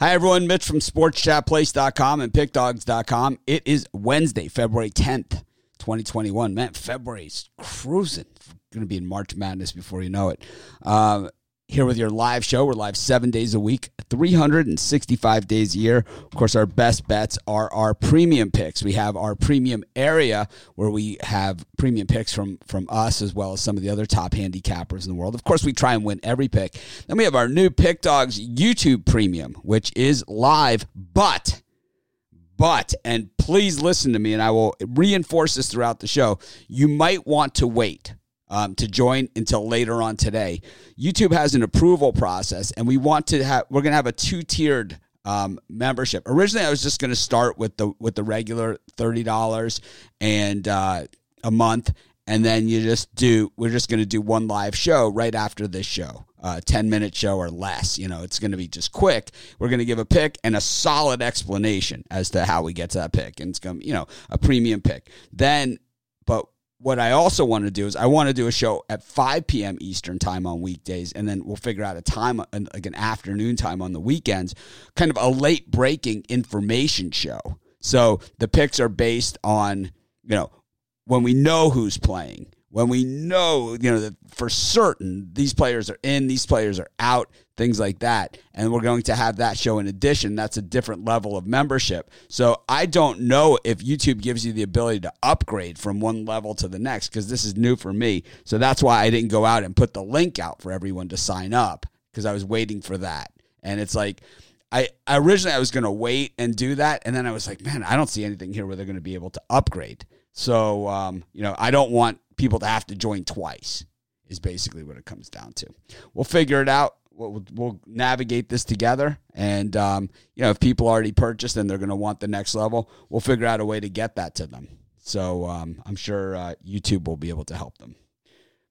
Hi, everyone. Mitch from SportsChatPlace.com and PickDogs.com. It is Wednesday, February 10th, 2021. Man, February's cruising. Going to be in March Madness before you know it. Here with your live show. We're live 7 days a week, 365 days a year. Of course, our best bets are our premium picks. We have our premium area where we have premium picks from us as well as some of the other top handicappers in the world. Of course, we try and win every pick. Then we have our new Pick Dogs YouTube Premium, which is live, but, and please listen to me, and I will reinforce this throughout the show, you might want to wait to join until later on today. YouTube has an approval process, and we're going to have a two-tiered membership. Originally, I was just going to start with the regular $30 and a month, and then we're just going to do one live show right after this show, a 10-minute show or less. You know, it's going to be just quick. We're going to give a pick and a solid explanation as to how we get to that pick, and it's going to, a premium pick. What I also want to do is I want to do a show at 5 p.m. Eastern time on weekdays, and then we'll figure out a time, like an afternoon time on the weekends, kind of a late-breaking information show. So the picks are based on, when we know who's playing, when we know, that for certain these players are in, these players are out, things like that. And we're going to have that show in addition. That's a different level of membership. So I don't know if YouTube gives you the ability to upgrade from one level to the next, because this is new for me. So that's why I didn't go out and put the link out for everyone to sign up, because I was waiting for that. And it's like, I originally was going to wait and do that. And then I was like, man, I don't see anything here where they're going to be able to upgrade. So, I don't want people to have to join twice is basically what it comes down to. We'll figure it out. We'll navigate this together, and if people already purchased and they're going to want the next level, we'll figure out a way to get that to them. So I'm sure YouTube will be able to help them.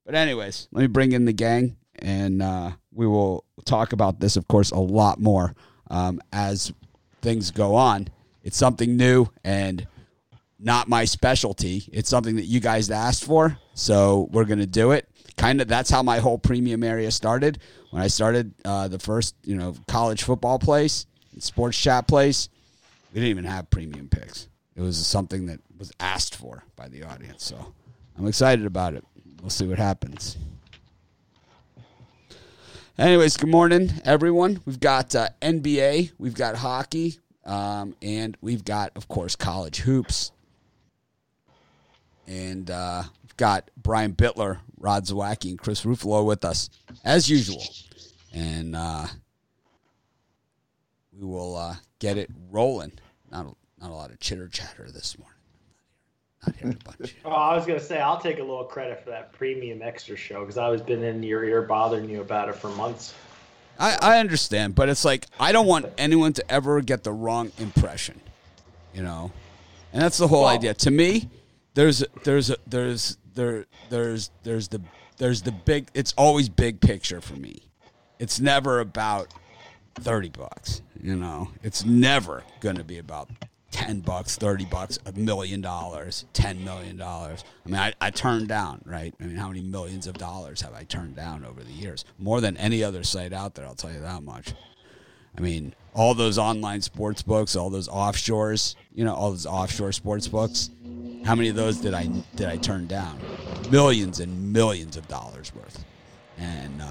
But anyways, let me bring in the gang, and we will talk about this, of course, a lot more as things go on. It's something new and not my specialty. It's something that you guys asked for, so we're going to do it. Kind of that's how my whole premium area started. When I started the first, college football place, sports chat place, we didn't even have premium picks. It was something that was asked for by the audience. So I'm excited about it. We'll see what happens. Anyways, good morning, everyone. We've got NBA, we've got hockey, and we've got, of course, college hoops. And we've got Brian Bittler, Rod Zawacki, and Chris Ruffalo with us, as usual. And we will get it rolling. Not a lot of chitter-chatter this morning. Not here a bunch. Oh, I was going to say, I'll take a little credit for that premium extra show, because I was been in your ear bothering you about it for months. I understand, but it's like I don't want anyone to ever get the wrong impression, And that's the whole idea. To me, there's the big, it's always big picture for me. It's never about $30, It's never going to be about $10, $30, $1 million, $10 million. I mean, I turned down, right? I mean, how many millions of dollars have I turned down over the years? More than any other site out there, I'll tell you that much. I mean, all those online sports books, all those offshores, all those offshore sports books. How many of those did I turn down? Millions and millions of dollars worth, and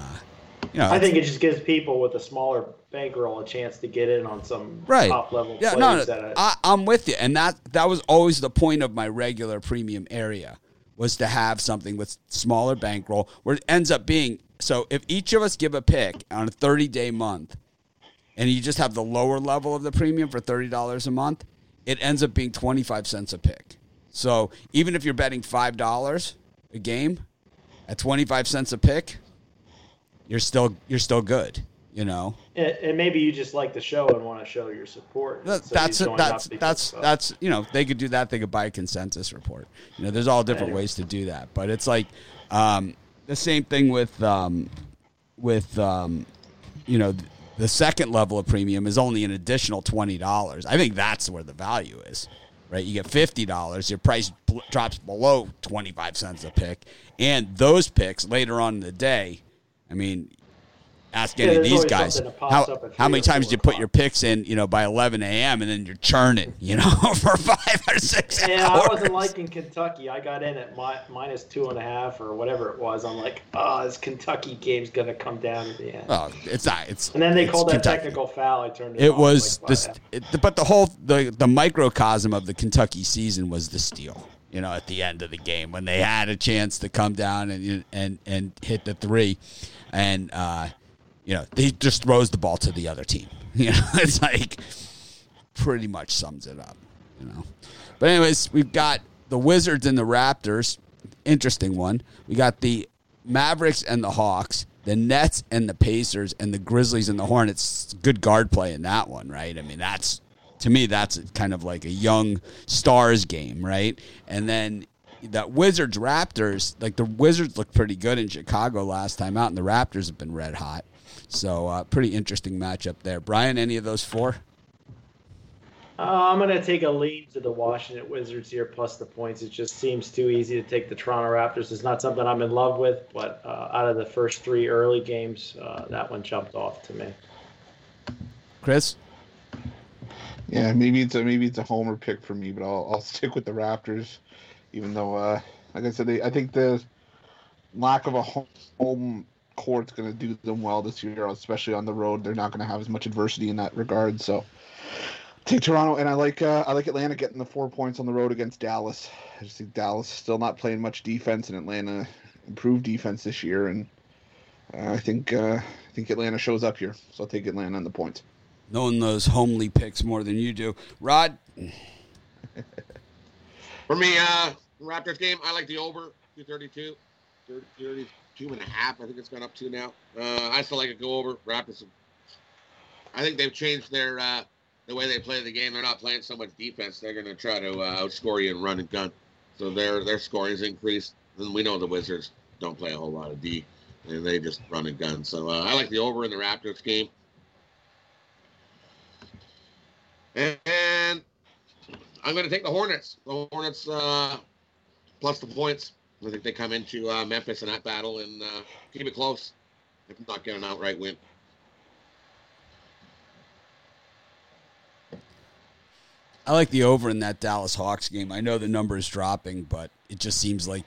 I think it just gives people with a smaller bankroll a chance to get in on some top level. Yeah, plays. I'm with you, and that was always the point of my regular premium area, was to have something with smaller bankroll where it ends up being. So if each of us give a pick on a 30-day month, and you just have the lower level of the premium for $30 a month, it ends up being 25 cents a pick. So even if you're betting $5 a game at 25 cents a pick, you're still good, And maybe you just like the show and want to show your support. They could do that. They could buy a consensus report. There's all different ways to do that. But it's like the same thing with the second level of premium is only an additional $20. I think that's where the value is. Right, you get $50, your price drops below 25 cents a pick. And those picks later on in the day, I mean, ask any of these guys, how many times do you put your picks in, you know, by 11 a.m. and then you're churning, you know, for 5 or 6 hours. I wasn't liking Kentucky. I got in at -2.5 or whatever it was. I'm like, oh, this Kentucky game's going to come down at the end. Oh, it's not. And then they called that Kentucky technical foul. I turned it off. Was like, this, but the whole the microcosm of the Kentucky season was the steal. You know, at the end of the game when they had a chance to come down and hit the three, and you know, he just throws the ball to the other team. You know, it's like pretty much sums it up. You know, but anyways, we've got the Wizards and the Raptors. Interesting one. We got the Mavericks and the Hawks, the Nets and the Pacers, and the Grizzlies and the Hornets. Good guard play in that one, right? I mean, that's. To me, that's kind of like a young stars game, right? And then that Wizards-Raptors, like the Wizards looked pretty good in Chicago last time out, and the Raptors have been red hot. So pretty interesting matchup there. Brian, any of those four? I'm going to take a lead to the Washington Wizards here, plus the points. It just seems too easy to take the Toronto Raptors. It's not something I'm in love with, but out of the first three early games, that one jumped off to me. Chris? Yeah, maybe it's a homer pick for me, but I'll stick with the Raptors, even though, like I said, I think the lack of a home court's going to do them well this year, especially on the road. They're not going to have as much adversity in that regard. So, take Toronto, and I like Atlanta getting the 4 points on the road against Dallas. I just think Dallas is still not playing much defense, and Atlanta improved defense this year, and I think Atlanta shows up here. So I'll take Atlanta on the points. Knowing those homely picks more than you do. Rod? For me, Raptors game, I like the over, 232. 32.5, I think it's gone up to now. I still like it go over. Raptors, I think they've changed their the way they play the game. They're not playing so much defense. They're going to try to outscore you and run and gun. So their scoring's increased. And we know the Wizards don't play a whole lot of D, and they just run and gun. So I like the over in the Raptors game. And I'm going to take the Hornets. The Hornets plus the points. I think they come into Memphis in that battle and keep it close. If not get an outright win. I like the over in that Dallas Hawks game. I know the number is dropping, but it just seems like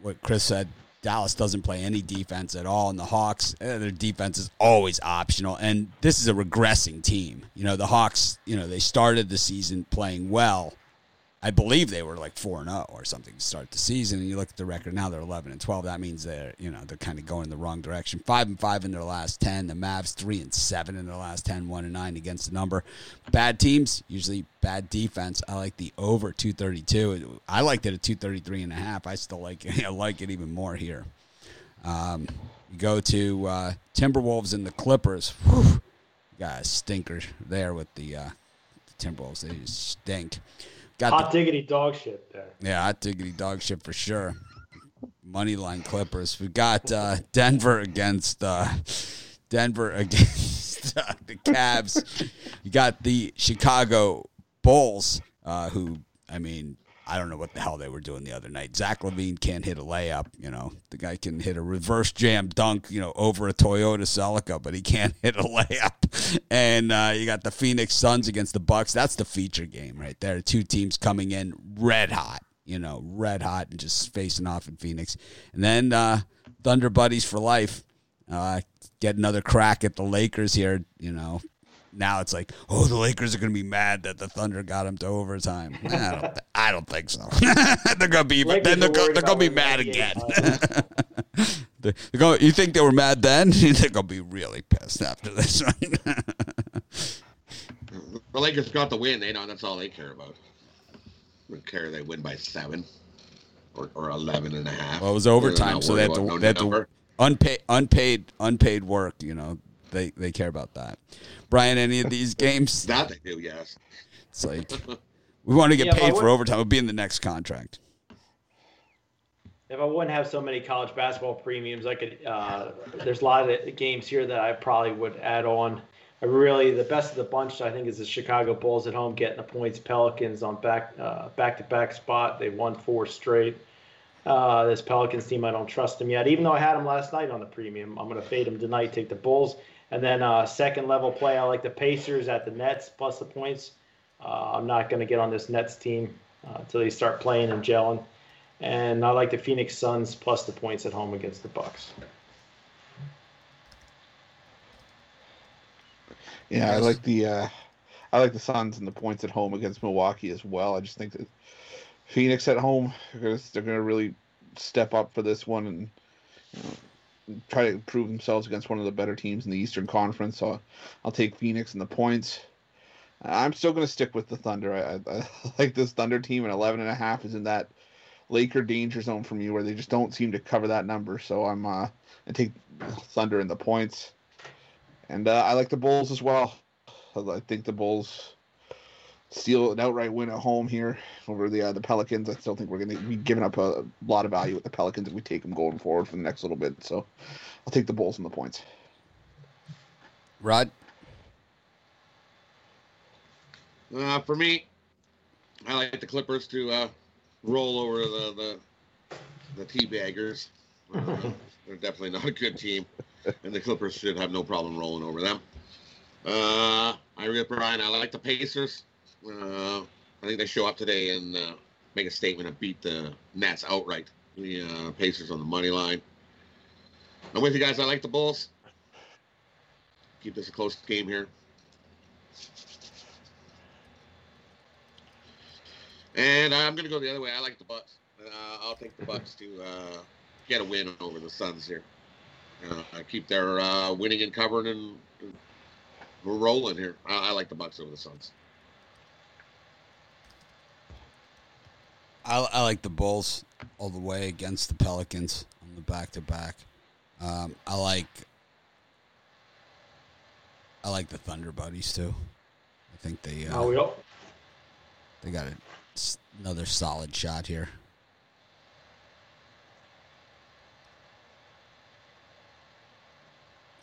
what Chris said. Dallas doesn't play any defense at all, and the Hawks, their defense is always optional. And this is a regressing team. You know, the Hawks, you know, they started the season playing well. I believe they were like 4-0 or something to start the season. And you look at the record now, they're 11-12. That means they're kind of going the wrong direction. 5-5 in their last 10. The Mavs 3-7 in their last 10. 1-9 against the number. Bad teams, usually bad defense. I like the over 232. I liked it at 233.5. I still like it. I like it even more here. You go to Timberwolves and the Clippers. Whew, got a stinker there with the Timberwolves. They just stink. Hot diggity dog shit there. Yeah, hot diggity dog shit for sure. Moneyline Clippers. We got Denver against the Cavs. You got the Chicago Bulls, who, I mean, I don't know what the hell they were doing the other night. Zach Levine can't hit a layup, you know. The guy can hit a reverse jam dunk, you know, over a Toyota Celica, but he can't hit a layup. And you got the Phoenix Suns against the Bucks. That's the feature game right there. Two teams coming in red hot, you know, red hot and just facing off in Phoenix. And then Thunder Buddies for life. Get another crack at the Lakers here, you know. Now it's like, oh, the Lakers are going to be mad that the Thunder got them to overtime. I don't think so. They're going to be, but then they're going to be mad again. You think they were mad then? They're going to be really pissed after this one. The Lakers got the win. They know that's all they care about. They don't care they win by 7 or 11.5. Well, it was overtime, so they have to unpaid work, you know. They care about that. Brian, any of these games? That they do, yes. It's like, we want to get paid for overtime. It would be in the next contract. If I wouldn't have so many college basketball premiums, I could. There's a lot of games here that I probably would add on. The best of the bunch, I think, is the Chicago Bulls at home getting the points. Pelicans on back-to-back spot. They won 4 straight. This Pelicans team, I don't trust them yet. Even though I had them last night on the premium, I'm going to fade them tonight, take the Bulls. And then second-level play, I like the Pacers at the Nets plus the points. I'm not going to get on this Nets team until they start playing and gelling. And I like the Phoenix Suns plus the points at home against the Bucks. Yeah, I like the Suns and the points at home against Milwaukee as well. I just think that Phoenix at home, they're going to really step up for this one and, you know, try to prove themselves against one of the better teams in the Eastern Conference. So I'll take Phoenix and the points. I'm still going to stick with the Thunder. I like this Thunder team, and 11.5 is in that Laker danger zone for me, where they just don't seem to cover that number. So I'm I take Thunder and the points. And I like the Bulls as well. I think the Bulls steal an outright win at home here over the Pelicans. I still think we're going to be giving up a lot of value with the Pelicans if we take them going forward for the next little bit. So I'll take the Bulls and the points. Rod? For me, I like the Clippers to roll over the Teabaggers. They're definitely not a good team. And the Clippers should have no problem rolling over them. I like the Pacers. I think they show up today and make a statement and beat the Nets outright. The Pacers on the money line. I'm with you guys. I like the Bulls. Keep this a close game here. And I'm going to go the other way. I like the Bucks. I'll take the Bucks to get a win over the Suns here. I keep their winning and covering, and we're rolling here. I like the Bucks over the Suns. I like the Bulls all the way against the Pelicans on the back-to-back. I like the Thunder buddies too. I think they got another solid shot here.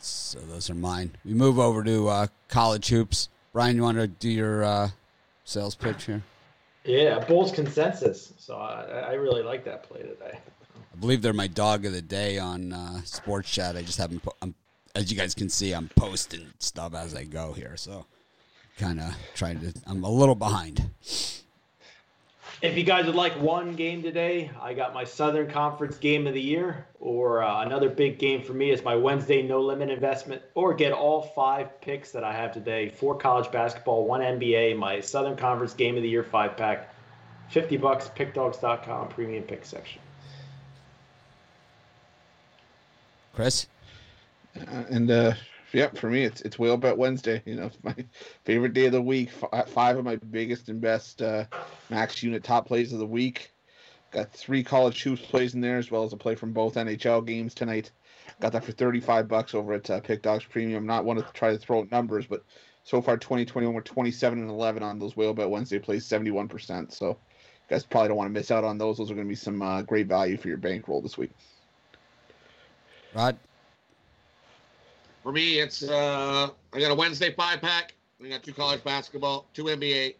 So those are mine. We move over to college hoops. Brian, you want to do your sales pitch here? Yeah, Bulls consensus. So I really like that play today. I believe they're my dog of the day on Sports Chat. I just haven't. As you guys can see, I'm posting stuff as I go here. So kind of trying to. I'm a little behind. If you guys would like one game today, I got my Southern Conference Game of the Year, or another big game for me is my Wednesday No Limit Investment, or get all 5 picks that I have today, 4 college basketball, 1 NBA, my Southern Conference Game of the Year 5-pack, $50, PickDogs.com, premium pick section. Chris? Yep, for me, it's Whale Bet Wednesday. You know, it's my favorite day of the week. 5 of my biggest and best max unit top plays of the week. Got 3 college hoops plays in there, as well as a play from both NHL games tonight. Got that for $35 over at Pick Dogs Premium. Not one to try to throw out numbers, but so far 2021 we're 27-11 on those Whale Bet Wednesday plays, 71%. So you guys probably don't want to miss out on those. Those are going to be some great value for your bankroll this week. Rod. For me, it's I got a Wednesday 5-pack. We got 2 college basketball, 2 NBA,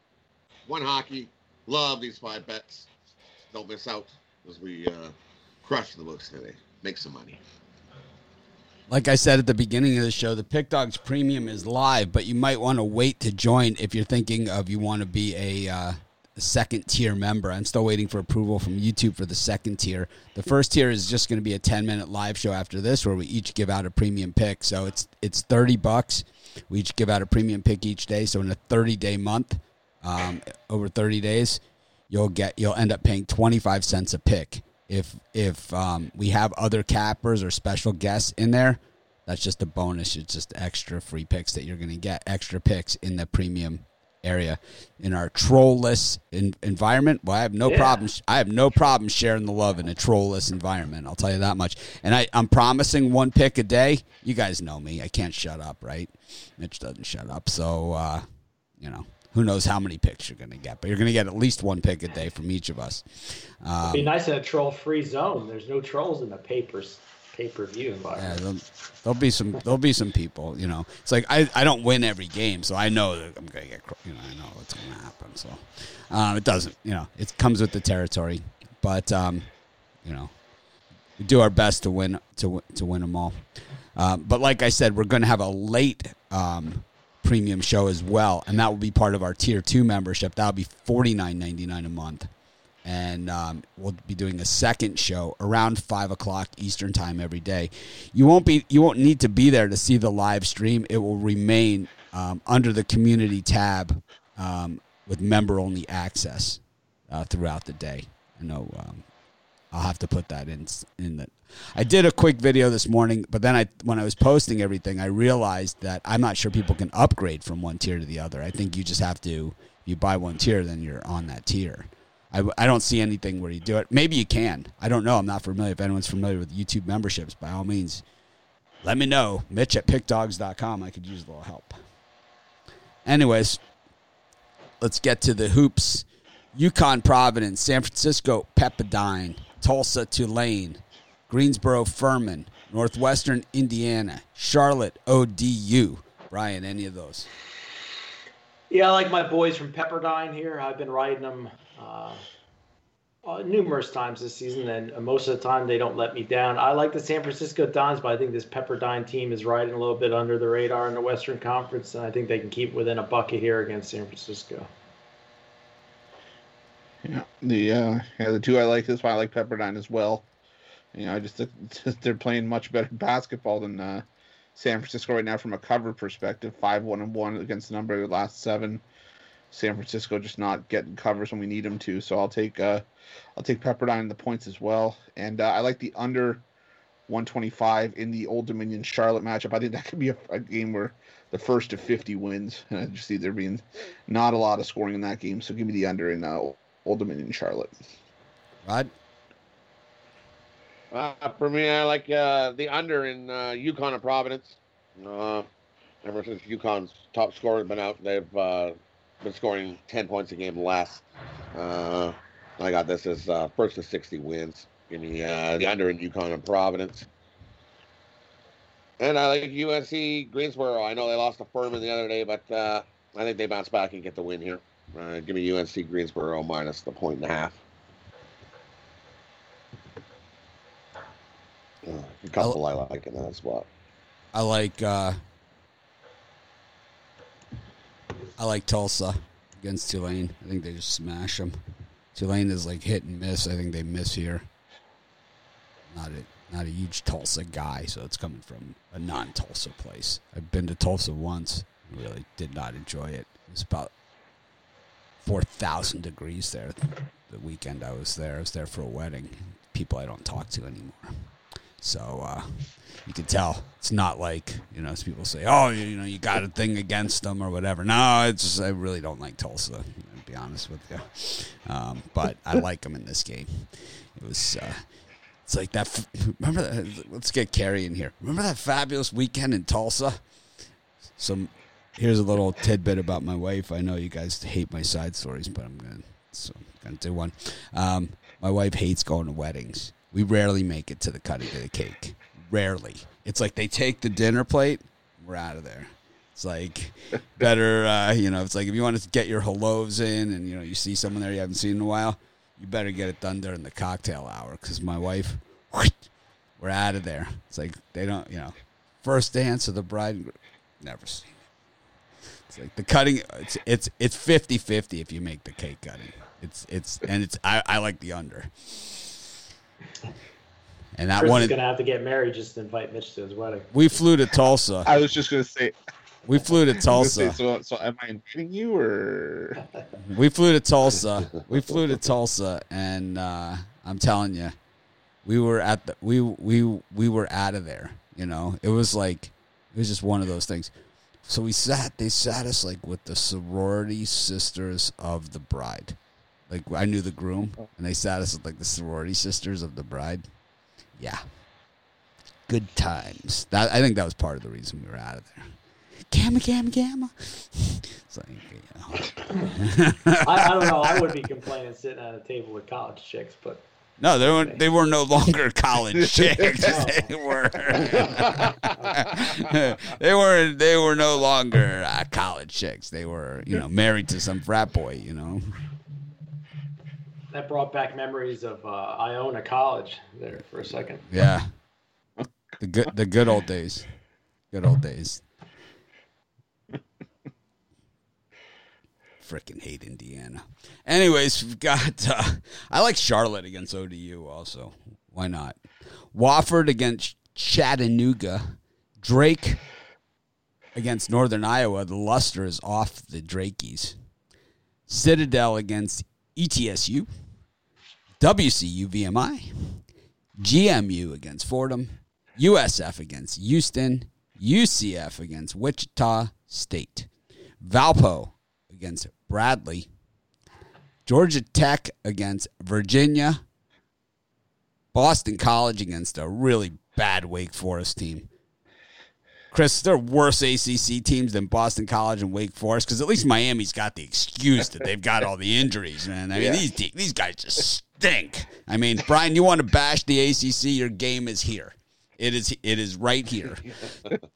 1 hockey. Love these 5 bets. Don't miss out as we crush the books today. Make some money. Like I said at the beginning of the show, the Pick Dogs Premium is live, but you might want to wait to join if you're thinking of you want to be a second-tier member. I'm still waiting for approval from YouTube for the second tier. The first tier is just going to be a 10-minute live show after this where we each give out a premium pick. So it's $30. We each give out a premium pick each day. So in a 30-day month, over 30 days, you'll end up paying 25 cents a pick. If we have other cappers or special guests in there, that's just a bonus. It's just extra free picks that you're going to get, extra picks in the premium area. In our trollless environment, well, I have no problems. I have no problem sharing the love in a trollless environment. I'll tell you that much. And I'm promising 1 pick a day. You guys know me. I can't shut up, right? Mitch doesn't shut up. So, you know, who knows how many picks you're going to get, but you're going to get at least 1 pick a day from each of us. It'd be nice in a troll-free zone. There's no trolls in the papers. Pay-per-view environment. Yeah, there'll be some people, you know. It's like I don't win every game, so I know that I'm gonna get, you know, I know what's gonna happen. So it doesn't, you know, it comes with the territory. But you know, we do our best to win them all. But like I said, we're going to have a late premium show as well, and that will be part of our Tier 2 membership. That will be $49.99 a month. And we'll be doing a second show around 5 o'clock Eastern time every day. You won't need to be there to see the live stream. It will remain under the community tab with member-only access throughout the day. I know I'll have to put that in the. I did a quick video this morning, but then when I was posting everything, I realized that I'm not sure people can upgrade from one tier to the other. I think you just have to, you buy one tier, then you're on that tier. I don't see anything where you do it. Maybe you can. I don't know. I'm not familiar. If anyone's familiar with YouTube memberships, by all means, let me know. Mitch at PickDogs.com. I could use a little help. Anyways, let's get to the hoops. UConn, Providence, San Francisco, Pepperdine, Tulsa, Tulane, Greensboro, Furman, Northwestern, Indiana, Charlotte, ODU. Brian, any of those? Yeah, I like my boys from Pepperdine here. I've been riding them numerous times this season, and most of the time they don't let me down. I like the San Francisco Dons, but I think this Pepperdine team is riding a little bit under the radar in the Western Conference, and I think they can keep within a bucket here against San Francisco. Yeah, the two I like. This one I like Pepperdine as well. You know, I just think they're playing much better basketball than San Francisco right now from a cover perspective. 5-1-1 against the number of the last 7. San Francisco just not getting covers when we need them to. So I'll take Pepperdine in the points as well. And I like the under 125 in the Old Dominion Charlotte matchup. I think that could be a game where the first of 50 wins. And I just see there being not a lot of scoring in that game. So give me the under in Old Dominion Charlotte. Rod? For me, I like the under in UConn and Providence. Ever since UConn's top scorer has been out, they've been scoring 10 points a game less. I got this as first of 60 wins in the under in UConn and Providence. And I like USC Greensboro. I know they lost to Furman the other day, but I think they bounce back and get the win here. Give me UNC Greensboro minus the 1.5. A couple I like in that spot. I like Tulsa against Tulane. I think they just smash them. Tulane is like hit and miss. I think they miss here. Not a huge Tulsa guy, so it's coming from a non-Tulsa place. I've been to Tulsa once. I really did not enjoy it. It was about 4,000 degrees there the weekend I was there. I was there for a wedding. People I don't talk to anymore. So you can tell it's not like, you know, as people say, oh, you know, you got a thing against them or whatever. No, it's just, I really don't like Tulsa, to be honest with you. But I like them in this game. It was, it's like that. Remember that? Let's get Carrie in here. Remember that fabulous weekend in Tulsa? Here's a little tidbit about my wife. I know you guys hate my side stories, but I'm gonna do one. My wife hates going to weddings. We rarely make it to the cutting of the cake. Rarely. It's like they take the dinner plate, we're out of there. It's like better, you know, it's like if you want to get your hellos in and, you know, you see someone there you haven't seen in a while, you better get it done during the cocktail hour because my wife, we're out of there. It's like they don't, you know, first dance of the bride and groom, never seen it. It's like the cutting, it's 50-50 if you make the cake cutting. I like the under. And that Chris is going to have to get married just to invite Mitch to his wedding. We flew to Tulsa. I was just going to say. We flew to Tulsa. So am I inviting you or? We flew to Tulsa, and I'm telling you, we were out of there. You know, it was just one of those things. So they sat us like with the sorority sisters of the bride. Like, I knew the groom, and they sat us with, like, the sorority sisters of the bride. Yeah. Good times. I think that was part of the reason we were out of there. Gamma, gamma, gamma. It's like, you know. I don't know. I would be complaining sitting at a table with college chicks, but. No, they were no longer college chicks. They were no longer college chicks. They were, you know, married to some frat boy, you know. That brought back memories of Iona College there for a second. Yeah, the good old days. Good old days. Freaking hate Indiana. Anyways, we've got. I like Charlotte against ODU also. Why not? Wofford against Chattanooga. Drake against Northern Iowa. The luster is off the Drakies. Citadel against ETSU. WCU VMI. GMU against Fordham. USF against Houston. UCF against Wichita State. Valpo against Bradley. Georgia Tech against Virginia. Boston College against a really bad Wake Forest team. Chris, they're worse ACC teams than Boston College and Wake Forest because at least Miami's got the excuse that they've got all the injuries, man. I mean, these guys just stink. I mean, Brian, you want to bash the ACC, your game is here. It is right here.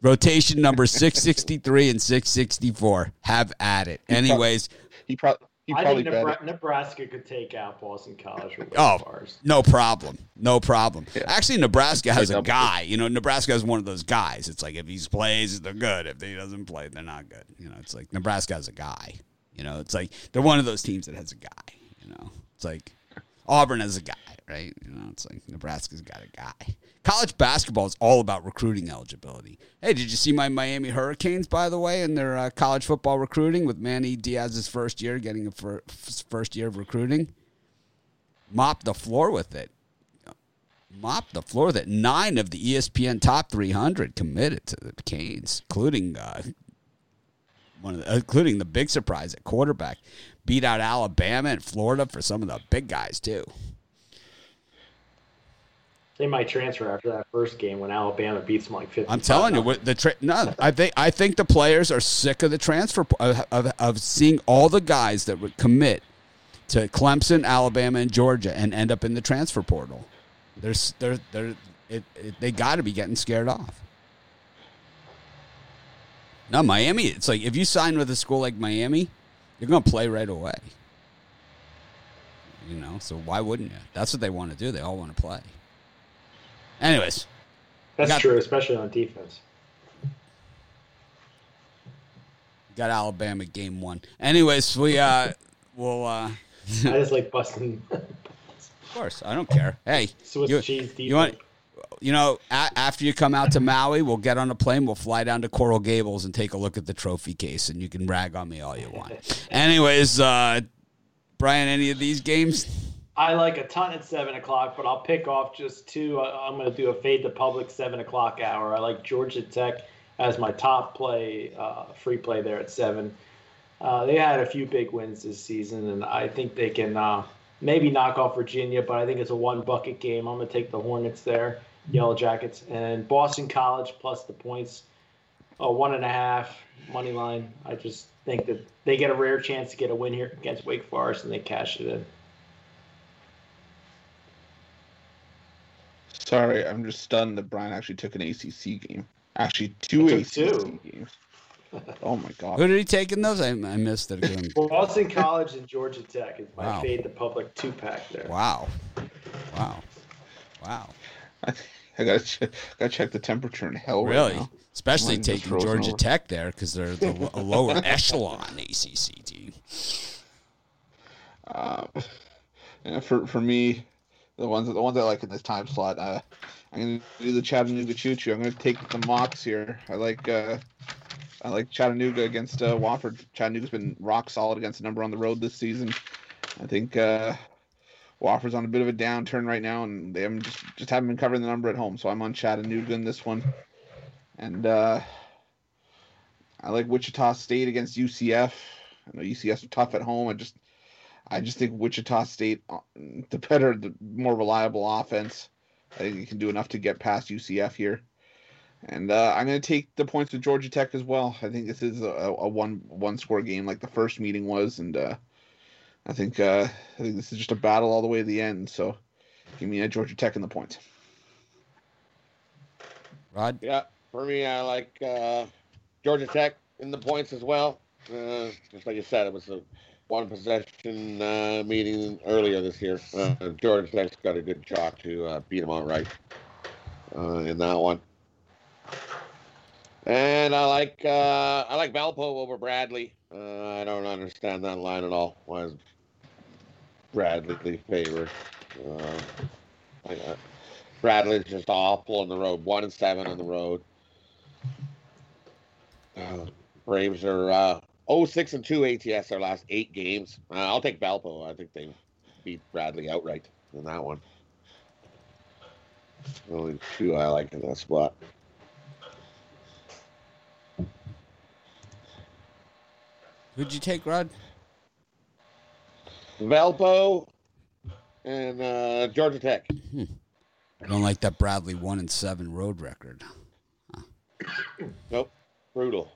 Rotation number 663 and 664. Have at it. Anyways. I think Nebraska could take out Boston College. No problem. No problem. Yeah. Actually, Nebraska has a guy. You know, Nebraska has one of those guys. It's like if he plays, they're good. If he doesn't play, they're not good. You know, it's like Nebraska has a guy. You know, it's like they're one of those teams that has a guy. You know, it's like Auburn has a guy, right? You know, it's like Nebraska's got a guy. College basketball is all about recruiting eligibility. Hey, did you see my Miami Hurricanes, by the way, in their college football recruiting with Manny Diaz's first year, getting a first year of recruiting? Mopped the floor with it. Mopped the floor with it. 9 of the ESPN top 300 committed to the Canes, including the big surprise at quarterback. Beat out Alabama and Florida for some of the big guys, too. They might transfer after that first game when Alabama beats them like 50. I'm telling you, I think the players are sick of the transfer of seeing all the guys that would commit to Clemson, Alabama, and Georgia and end up in the transfer portal. They got to be getting scared off. Now Miami, it's like if you sign with a school like Miami, you're going to play right away. You know, so why wouldn't you? That's what they want to do. They all want to play. Anyways. That's true, especially on defense. Got Alabama game 1. Anyways, we will... I just like busting. Of course, I don't care. Hey, Swiss cheese defense. After you come out to Maui, we'll get on a plane, we'll fly down to Coral Gables and take a look at the trophy case, and you can rag on me all you want. Anyways, Brian, any of these games? I like a ton at 7 o'clock, but I'll pick off just 2. I'm going to do a fade the public 7 o'clock hour. I like Georgia Tech as my top play, free play there at 7. They had a few big wins this season, and I think they can maybe knock off Virginia, but I think it's a one-bucket game. I'm going to take the Hornets there, Yellow Jackets, and Boston College plus the points, 1.5 money line. I just think that they get a rare chance to get a win here against Wake Forest, and they cash it in. Sorry, I'm just stunned that Brian actually took an ACC game. Actually, 2 ACC games. Oh, my God. Who did he take in those? I missed it again. Boston College and Georgia Tech is my fade the public 2-pack there. Wow. I got to check the temperature in hell really? Right now. Especially taking Georgia Tech there because they're a lower echelon ACC team. For me... The ones I like in this time slot. I'm going to do the Chattanooga Choo-Choo. I'm going to take the mocks here. I like Chattanooga against Wofford. Chattanooga's been rock solid against the number on the road this season. I think Wofford's on a bit of a downturn right now, and they haven't just haven't been covering the number at home. So I'm on Chattanooga in this one. And I like Wichita State against UCF. I know UCF's tough at home. I just think Wichita State, the more reliable offense. I think you can do enough to get past UCF here. And I'm going to take the points with Georgia Tech as well. I think this is a one-score game like the first meeting was. And I think this is just a battle all the way to the end. So give me a Georgia Tech and the points. Rod? Yeah, for me, I like Georgia Tech and the points as well. Just like you said, it was a one-possession meeting earlier this year. Jordan Flex got a good shot to beat him outright in that one. And I like Valpo over Bradley. I don't understand that line at all. Why is Bradley favored? Bradley's just awful on the road. 1-7 on the road. Braves are 0-6-2 ATS their last 8 games. I'll take Valpo. I think they beat Bradley outright in that one. Only two I like in that spot. Who'd you take, Rod? Valpo and Georgia Tech. I don't like that Bradley 1-7 road record. Nope. Brutal.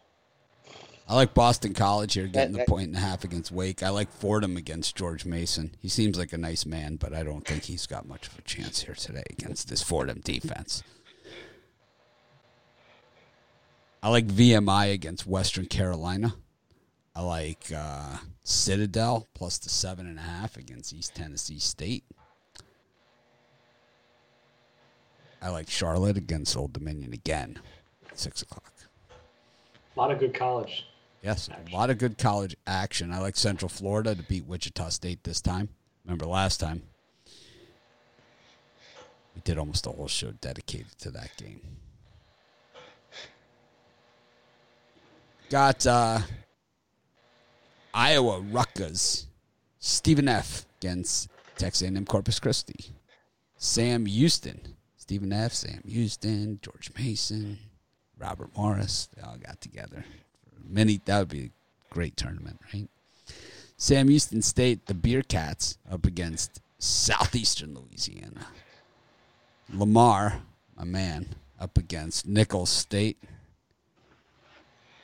I like Boston College here getting the 1.5 against Wake. I like Fordham against George Mason. He seems like a nice man, but I don't think he's got much of a chance here today against this Fordham defense. I like VMI against Western Carolina. I like Citadel plus the 7.5 against East Tennessee State. I like Charlotte against Old Dominion again at 6 o'clock. A lot of good college. Yes, action. A lot of good college action. I like Central Florida to beat Wichita State this time. Remember last time? We did almost a whole show dedicated to that game. Got... Iowa Rutgers, Stephen F. against Texas A&M Corpus Christi. Sam Houston, Stephen F., Sam Houston, George Mason, Robert Morris. They all got together. That would be a great tournament, right? Sam Houston State, the Bearcats, up against Southeastern Louisiana. Lamar, my man, up against Nichols State.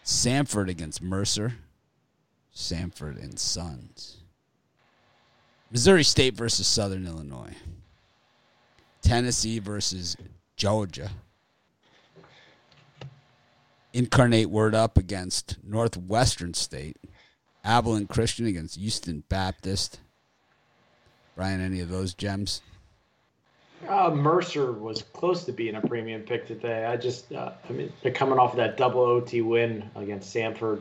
Samford against Mercer. Samford and Sons. Missouri State versus Southern Illinois. Tennessee versus Georgia. Incarnate Word up against Northwestern State. Abilene Christian against Houston Baptist. Brian, any of those gems? Mercer was close to being a premium pick today. They're coming off of that double OT win against Samford.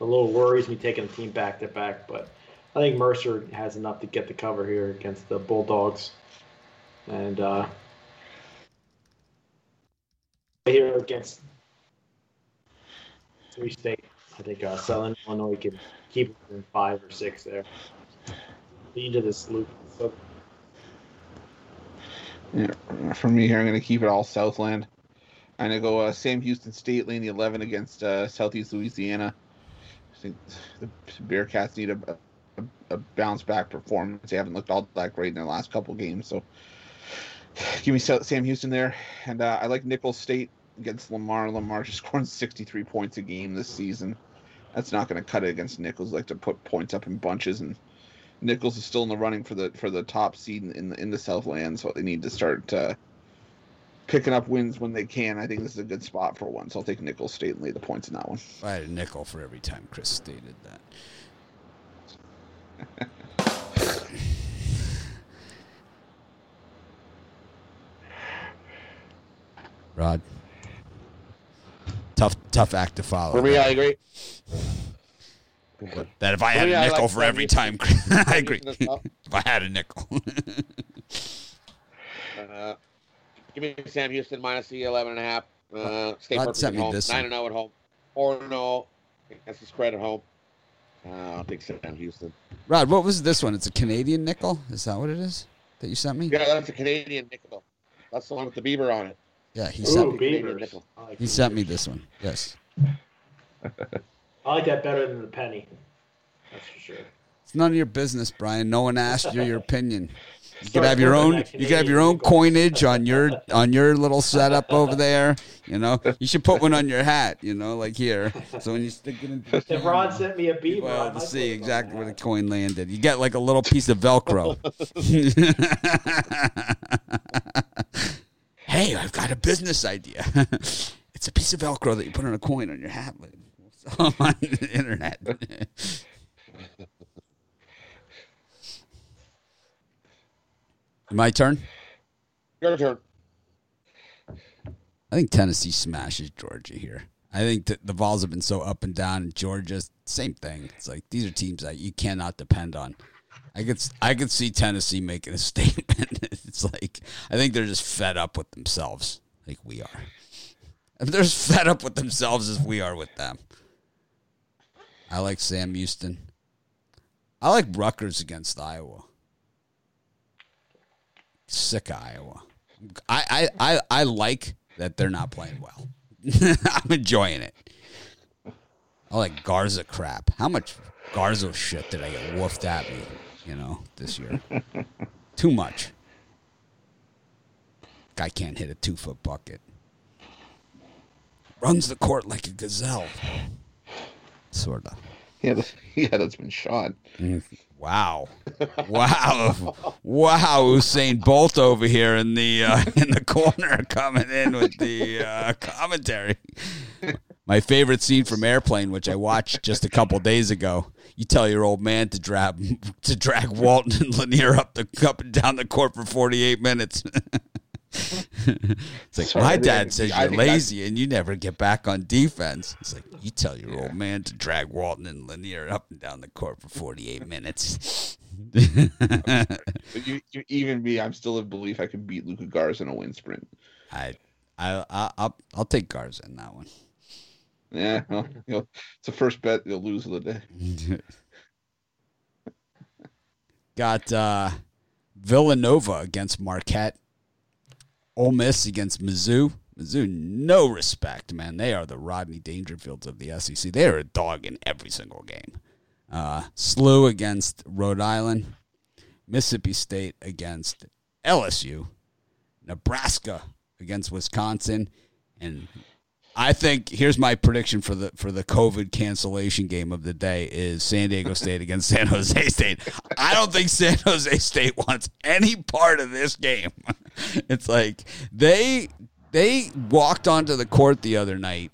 A little worries me taking the team back-to-back, but I think Mercer has enough to get the cover here against the Bulldogs. And here against Missouri State, I think Southern Illinois can keep it in 5 or 6 there. Lead to this loop. So. Yeah, for me here, I'm going to keep it all Southland. I'm going to go Sam Houston State, leading 11 against Southeast Louisiana. I think the Bearcats need a bounce-back performance. They haven't looked all that great in their last couple games. So give me Sam Houston there. And I like Nichols State against Lamar. Lamar just scoring 63 points a game this season. That's not going to cut it against Nichols. They like to put points up in bunches. And Nichols is still in the running for the top seed in the Southland. So they need to start picking up wins when they can. I think this is a good spot for one, so I'll take Nichols State and lay the points in that one. I had a nickel for every time Chris stated that. Rod, tough act to follow. For me, right? I agree. That if I had a nickel for every time, I agree. If I had a nickel. Give me Sam Houston minus the 11.5. State Rod sent me home. This 9-0 at home. 4-0 against the spread at home. I'll take Sam Houston. Rod, what was this one? It's a Canadian nickel? Is that what it is that you sent me? Yeah, that's a Canadian nickel. That's the one with the beaver on it. Yeah, he sent me Canadian nickel. Like he sent me this one. Yes. I like that better than the penny. That's for sure. It's none of your business, Brian. No one asked you your opinion. You could have your own. You could have your own coinage on your little setup over there. You know, you should put one on your hat. You know, like here. So when you stick it in, if Rod sent me a beaver, well, to see exactly where the coin landed. You get like a little piece of Velcro. Hey, I've got a business idea. It's a piece of Velcro that you put on a coin on your hat lid. saw on the internet. My turn? Your turn. I think Tennessee smashes Georgia here. I think that the Vols have been so up and down, and Georgia, same thing. It's like these are teams that you cannot depend on. I could see Tennessee making a statement. It's like I think they're just fed up with themselves, like we are. If they're as fed up with themselves as we are with them. I like Sam Houston. I like Rutgers against Iowa. Sick of Iowa. I like that they're not playing well. I'm enjoying it. I like Garza crap. How much Garza shit did I get woofed at me, this year? Too much. Guy can't hit a 2-foot bucket. Runs the court like a gazelle. Sort of. Yeah, that's been shot. Wow. Wow, Usain Bolt over here in the corner coming in with the commentary. My favorite scene from Airplane, which I watched just a couple days ago. You tell your old man to drag Walton and Lanier up and down the court for 48 minutes. It's like, sorry, my dad says you're lazy and you never get back on defense. It's like, you tell your old man to drag Walton and Lanier up and down the court for 48 minutes. Even me, I'm still in belief I could beat Luka Garza in a wind sprint. I'll take Garza in that one. Yeah, it's the first bet you'll lose of the day. Got Villanova against Marquette. Ole Miss against Mizzou. Mizzou, no respect, man. They are the Rodney Dangerfields of the SEC. They are a dog in every single game. SLU against Rhode Island. Mississippi State against LSU. Nebraska against Wisconsin. And I think here's my prediction for the COVID cancellation game of the day is San Diego State against San Jose State. I don't think San Jose State wants any part of this game. It's like they walked onto the court the other night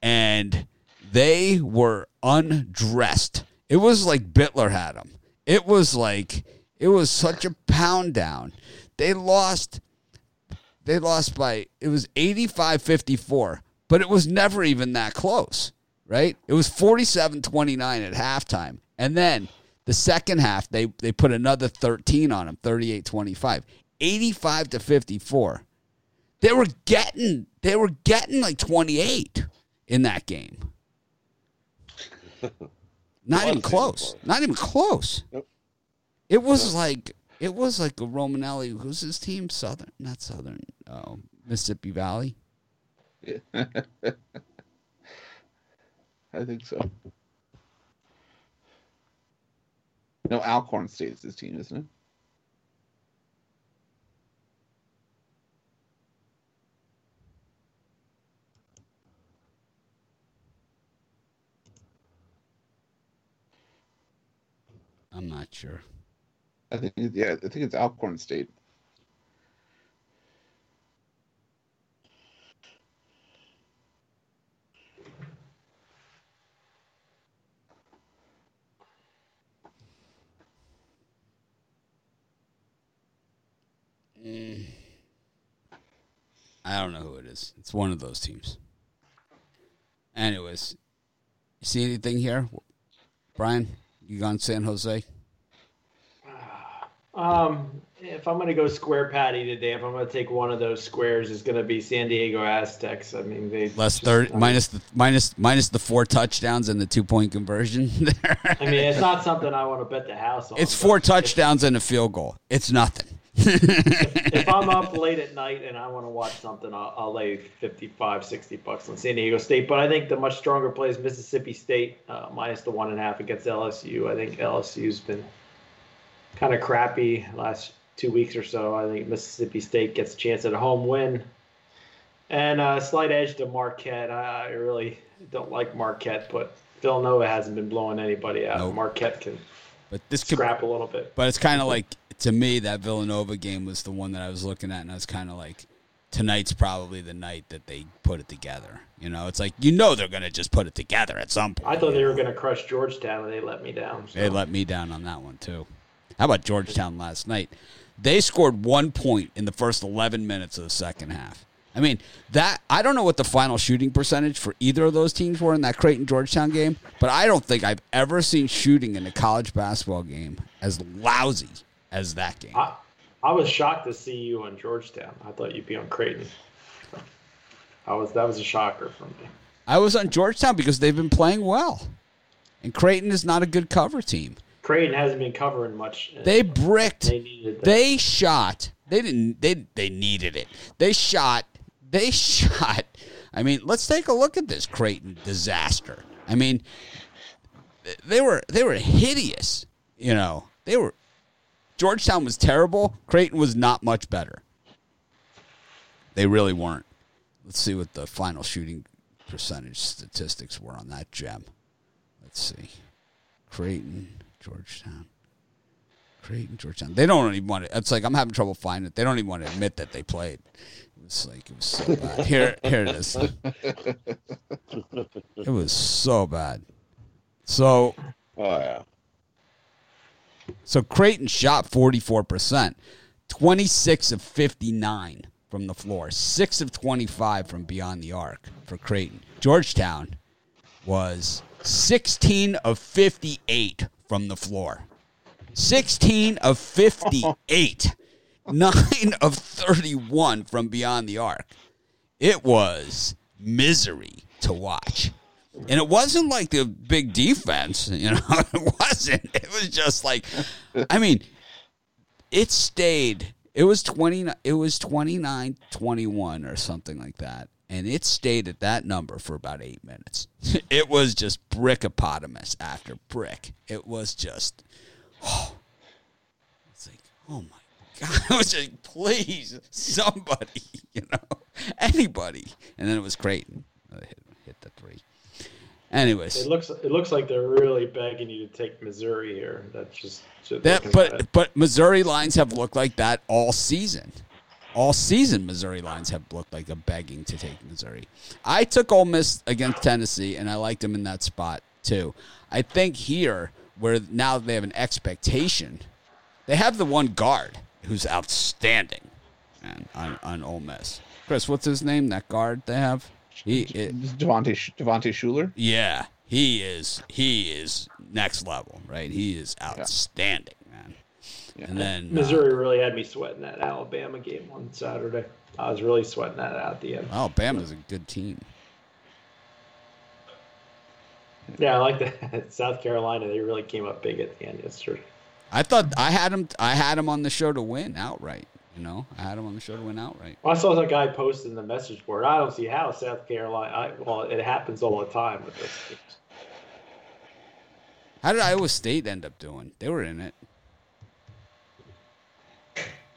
and they were undressed. It was like Bittler had them. It was such a pound down. They lost by, it was 85-54, but it was never even that close, right? It was 47-29 at halftime. And then the second half, they put another 13 on them, 38-25. 85-54. They were getting like 28 in that game. Not even close. Nope. It was like a Romanelli. Who's his team? Not Southern. Oh, Mississippi Valley. Yeah. I think so. No, Alcorn State is his team, isn't it? I'm not sure. I think it's Alcorn State. I don't know who it is. It's one of those teams. Anyways, you see anything here, Brian? You gone San Jose? If I'm going to go square patty today, if I'm going to take one of those squares, it's going to be San Diego Aztecs. I mean, they minus the 4 touchdowns and the 2-point conversion. I mean, it's not something I want to bet the house on. It's 4 touchdowns and a field goal. It's nothing. If I'm up late at night and I want to watch something, I'll lay $55-$60 on San Diego State. But I think the much stronger play is Mississippi State minus the 1.5 against LSU. I think LSU's been kind of crappy last 2 weeks or so. I think Mississippi State gets a chance at a home win. And a slight edge to Marquette. I really don't like Marquette, but Villanova hasn't been blowing anybody out. Nope. Marquette can scrap a little bit. But it's kind of like, to me, that Villanova game was the one that I was looking at, and I was kind of like, tonight's probably the night that they put it together. You know, it's like, you know, they're going to just put it together at some point. I thought they were going to crush Georgetown, and they let me down. So. They let me down on that one, too. How about Georgetown last night? They scored 1 point in the first 11 minutes of the second half. I mean, that I don't know what the final shooting percentage for either of those teams were in that Creighton-Georgetown game, but I don't think I've ever seen shooting in a college basketball game as lousy as that game. I was shocked to see you on Georgetown. I thought you'd be on Creighton. That was a shocker for me. I was on Georgetown because they've been playing well, and Creighton is not a good cover team. Creighton hasn't been covering much. They bricked. They shot. They didn't. They needed it. They shot. I mean, let's take a look at this Creighton disaster. I mean, they were hideous. You know, they were. Georgetown was terrible. Creighton was not much better. They really weren't. Let's see what the final shooting percentage statistics were on that gem. Let's see. Creighton, Georgetown. They don't even want to. It's like I'm having trouble finding it. They don't even want to admit that they played. It was so bad. Here it is. It was so bad. So, Creighton shot 44%, 26 of 59 from the floor, 6 of 25 from beyond the arc for Creighton. Georgetown was 16 of 58 from the floor. 16 of 58. 9 of 31 from beyond the arc. It was misery to watch. And it wasn't like the big defense, you know. It wasn't. It was just like, I mean, it stayed. It was 29-21 or something like that. And it stayed at that number for about 8 minutes. It was just brickopotamus after brick. It was just, it's like, oh my. I was just, please, somebody, you know, anybody. And then it was Creighton. Hit the three. Anyways. It looks like they're really begging you to take Missouri here. That's just but Missouri lines have looked like that all season. All season, Missouri lines have looked like they're begging to take Missouri. I took Ole Miss against Tennessee, and I liked them in that spot, too. I think here, where now they have an expectation, they have the one guard who's outstanding on Ole Miss. Chris, what's his name, that guard they have? Devontae Shuler? Yeah, he is next level, right? He is outstanding, man. Yeah. And then Missouri really had me sweating that Alabama game on Saturday. I was really sweating that out at the end. Alabama's a good team. Yeah, I like that. South Carolina, they really came up big at the end yesterday. I thought I had him on the show to win outright. You know, I had him on the show to win outright. Well, I saw that guy post in the message board. I don't see how South Carolina. It happens all the time with this. How did Iowa State end up doing? They were in it.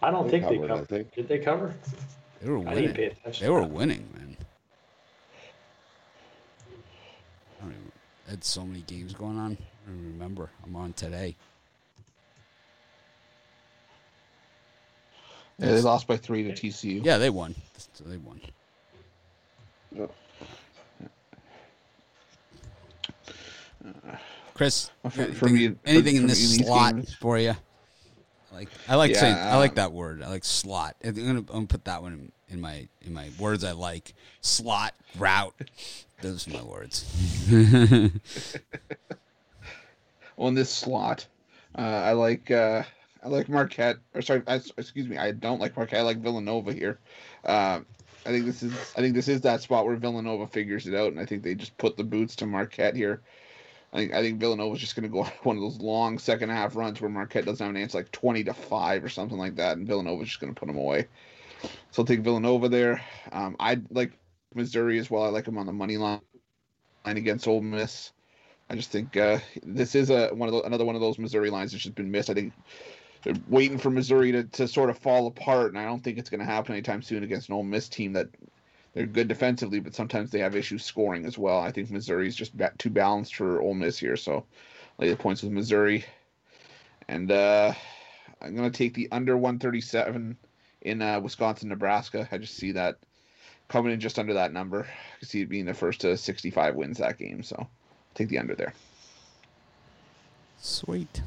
I don't think they covered. Did they cover? They were winning. I didn't pay attention. They were winning, man. I don't even. I had so many games going on. I don't remember. I'm on today. Yeah, they lost by 3 to TCU. Yeah, they won. So they won. Chris, anything in this slot games? For you? I like saying I like that word. I like slot. I'm gonna put that one in my words. I like slot route. Those are my words. On this slot, I like Marquette. I don't like Marquette. I like Villanova here. I think this is that spot where Villanova figures it out, and I think they just put the boots to Marquette here. I think Villanova's just going to go on one of those long second half runs where Marquette doesn't have an answer, like 20-5 or something like that, and Villanova's just going to put them away. So I'll take Villanova there. I like Missouri as well. I like them on the money line against Ole Miss. I just think this is another one of those Missouri lines that's just been missed. I think. They're waiting for Missouri to sort of fall apart, and I don't think it's going to happen anytime soon against an Ole Miss team that they're good defensively, but sometimes they have issues scoring as well. I think Missouri's just too balanced for Ole Miss here, so lay the points with Missouri. And I'm going to take the under 137 in Wisconsin, Nebraska. I just see that coming in just under that number. I can see it being the first to 65 wins that game. So take the under there. Sweet.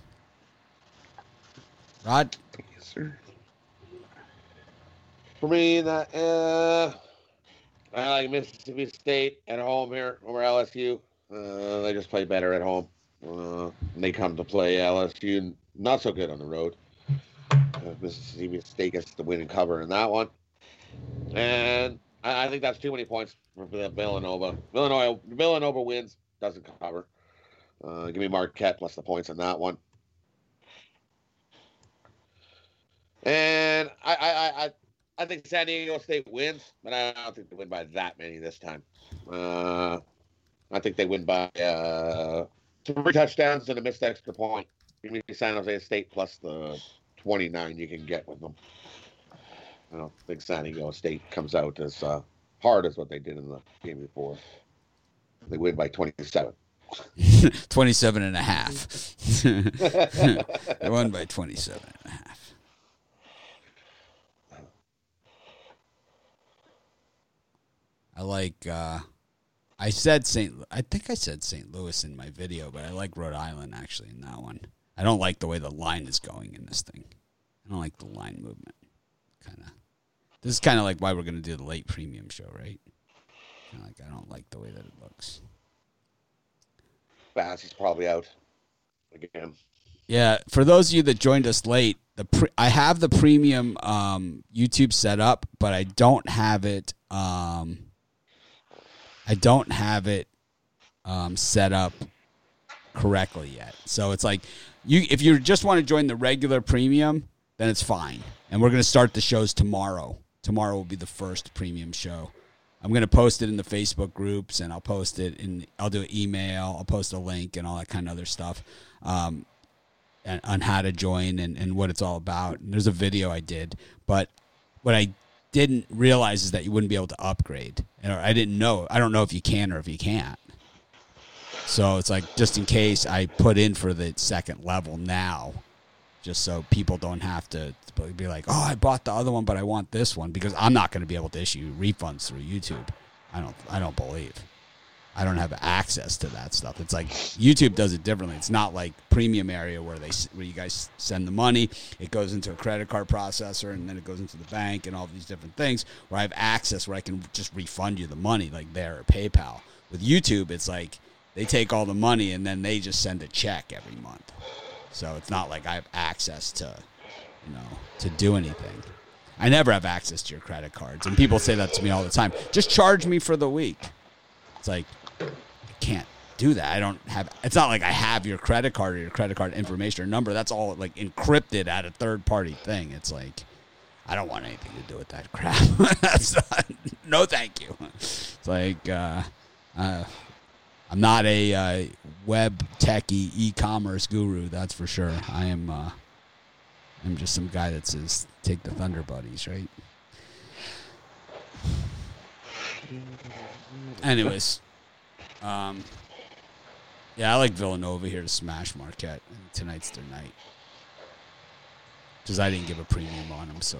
Rod? Thank you, sir. For me, I like Mississippi State at home here over LSU. They just play better at home. They come to play LSU not so good on the road. Mississippi State gets the win and cover in that one. And I think that's too many points for Villanova. Villanova wins, doesn't cover. Give me Marquette plus the points on that one. And I think San Diego State wins, but I don't think they win by that many this time. I think they win by 3 touchdowns and a missed extra point. Give me San Jose State plus the 29 you can get with them. I don't think San Diego State comes out as hard as what they did in the game before. They win by 27. 27 and a half. They won by 27 and a half. I like, I think I said St. Louis in my video, but I like Rhode Island actually in that one. I don't like the way the line is going in this thing. I don't like the line movement. This is kind of like why we're going to do the late premium show, right? Kinda like I don't like the way that it looks. Bass is probably out again. Yeah, for those of you that joined us late, I have the premium YouTube set up, but I don't have it. Set up correctly yet. So it's like if you just want to join the regular premium, then it's fine. And we're going to start the shows tomorrow. Tomorrow will be the first premium show. I'm going to post it in the Facebook groups, and I'll post it I'll do an email. I'll post a link and all that kind of other stuff on how to join and what it's all about. And there's a video I did, but what I didn't realize is that you wouldn't be able to upgrade. And I didn't know. I don't know if you can or if you can't. So it's like, just in case, I put in for the second level now, just so people don't have to be like, oh, I bought the other one, but I want this one, because I'm not going to be able to issue refunds through YouTube. I don't believe. I don't have access to that stuff. It's like YouTube does it differently. It's not like premium area where you guys send the money, it goes into a credit card processor, and then it goes into the bank and all these different things where I have access where I can just refund you the money like there or PayPal. With YouTube, it's like they take all the money and then they just send a check every month. So it's not like I have access to do anything. I never have access to your credit cards, and people say that to me all the time. Just charge me for the week. It's like, I can't do that. It's not like I have your credit card or your credit card information or number. That's all like encrypted at a third-party thing. It's like, I don't want anything to do with that crap. No, thank you. It's like, I'm not a web techie e-commerce guru, that's for sure. I am. I'm just some guy that says, "Take the Thunder, buddies," right? Anyways, I like Villanova here to smash Marquette. Tonight's their night, because I didn't give a premium on them, so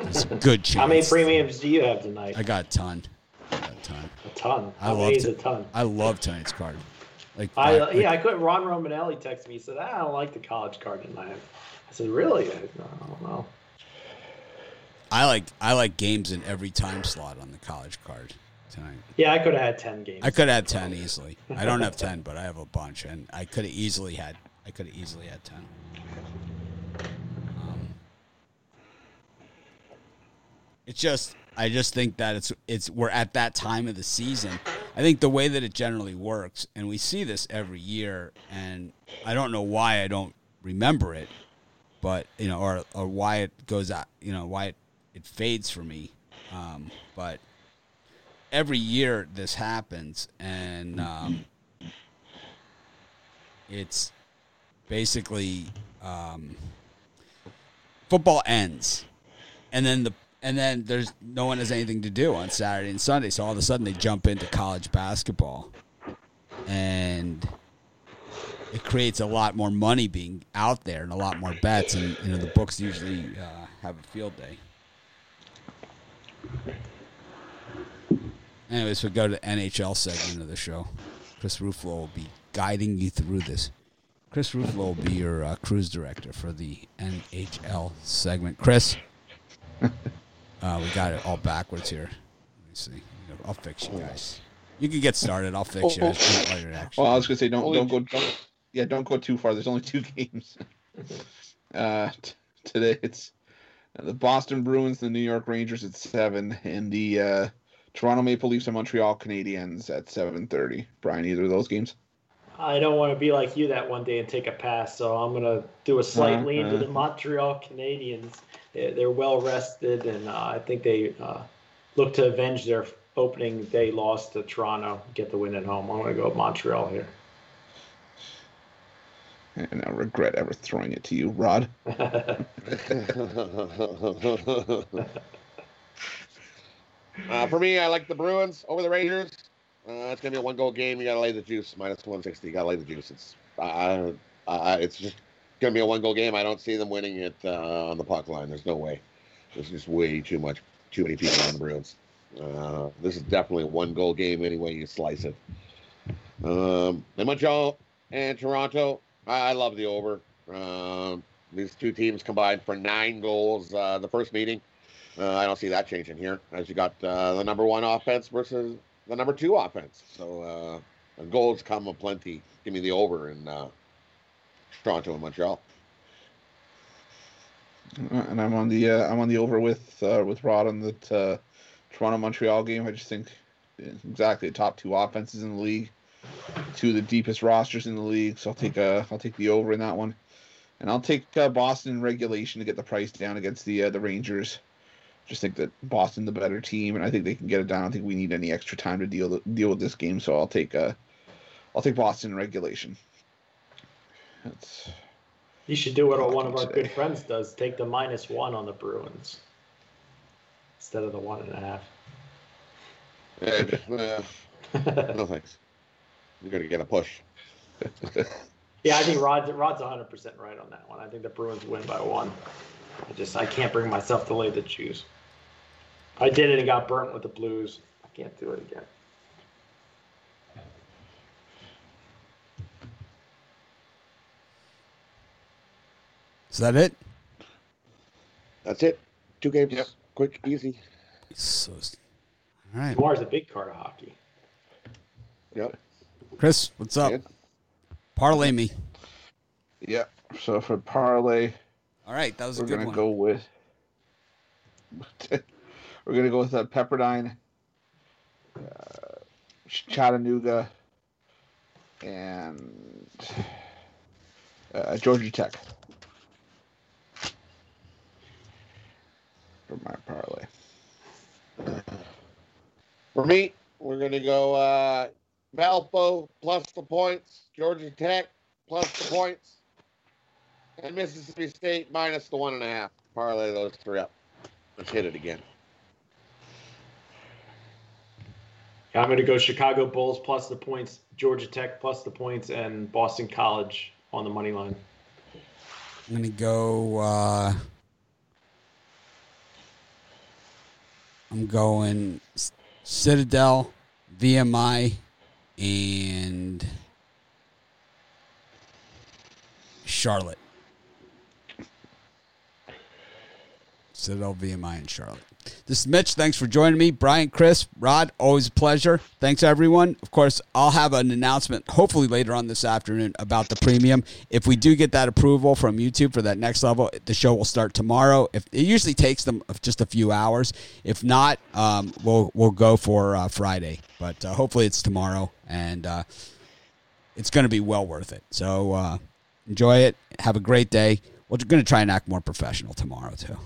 there's a good chance. How many premiums do you have tonight? I got a ton. A ton. I love tonight's card. I couldn't. Ron Romanelli texted me. He said, "I don't like the college card tonight." I said, "Really? I don't know." I like games in every time slot on the college card tonight. Yeah, I could have had 10 games. I could have had 10 easily. I don't have 10, but I have a bunch, and I could have easily had. 10. It's just. I just think that it's we're at that time of the season. I think the way that it generally works, and we see this every year, and I don't know why I don't remember it, but or why it goes out, why it fades for me. But every year this happens, and it's basically football ends, and then And then there's no one has anything to do on Saturday and Sunday, so all of a sudden they jump into college basketball, and it creates a lot more money being out there and a lot more bets, and the books usually have a field day. Anyways, we go to the NHL segment of the show. Chris Ruffalo will be guiding you through this. Chris Ruffalo will be your cruise director for the NHL segment. Chris, we got it all backwards here. Let me see. I'll fix you guys. You can get started. I'll fix you. Well, I was gonna say don't go too far. There's only two games today. It's the Boston Bruins, the New York Rangers at 7, and the Toronto Maple Leafs and Montreal Canadiens at 7:30. Brian, either of those games? I don't want to be like you that one day and take a pass, so I'm gonna do a slight lean to the Montreal Canadiens. They're well rested, and I think they look to avenge their opening day loss to Toronto, get the win at home. I'm going to go with Montreal here. And I regret ever throwing it to you, Rod. For me, I like the Bruins over the Rangers. It's going to be a one-goal game. You got to lay the juice, -160. You got to lay the juice. It's just going to be a one-goal game. I don't see them winning it on the puck line. There's no way. There's just way too many people on the Bruins. This is definitely a one-goal game any way you slice it. And Montreal and Toronto, I love the over. These two teams combined for 9 goals the first meeting. I don't see that changing here, as you got the number 1 offense versus the number 2 offense. So goals come aplenty. Give me the over in Toronto and Montreal. And I'm on the over with Rod on that. Toronto-Montreal game, I just think exactly the top 2 offenses in the league, 2 of the deepest rosters in the league, so I'll take the over in that one. And I'll take Boston in regulation to get the price down against the Rangers. Just think that Boston the better team, and I think they can get it down. I don't think we need any extra time to deal with this game, so I'll take Boston in regulation. You should do what one of our good friends does, take the -1 on the Bruins. Instead of the 1.5. No thanks. You're going to get a push. Yeah, I think Rod's 100% right on that one. I think the Bruins win by 1. I can't bring myself to lay the juice. I did it and got burnt with the Blues. I can't do it again. Is that it? That's it. 2 games. Yep. Quick, easy. So, all right. Tomorrow's a big card of hockey. Yep. Chris, what's up? Yeah. Parlay me. Yeah. So for parlay. All right, that was a good one. We're gonna go with Pepperdine, Chattanooga, and Georgia Tech. For my parlay. For me, we're going to go Valpo plus the points, Georgia Tech plus the points, and Mississippi State minus the 1.5. Parlay those 3 up. Let's hit it again. I'm going to go Chicago Bulls plus the points, Georgia Tech plus the points, and Boston College on the money line. I'm going to go... I'm going Citadel, VMI, and Charlotte. Citadel, VMI, and Charlotte. This is Mitch. Thanks for joining me. Brian, Chris, Rod, always a pleasure. Thanks, everyone. Of course, I'll have an announcement hopefully later on this afternoon about the premium. If we do get that approval from YouTube for that next level, the show will start tomorrow. If it usually takes them just a few hours. If not, we'll go for Friday. But hopefully it's tomorrow, and it's going to be well worth it. So enjoy it. Have a great day. We're going to try and act more professional tomorrow, too.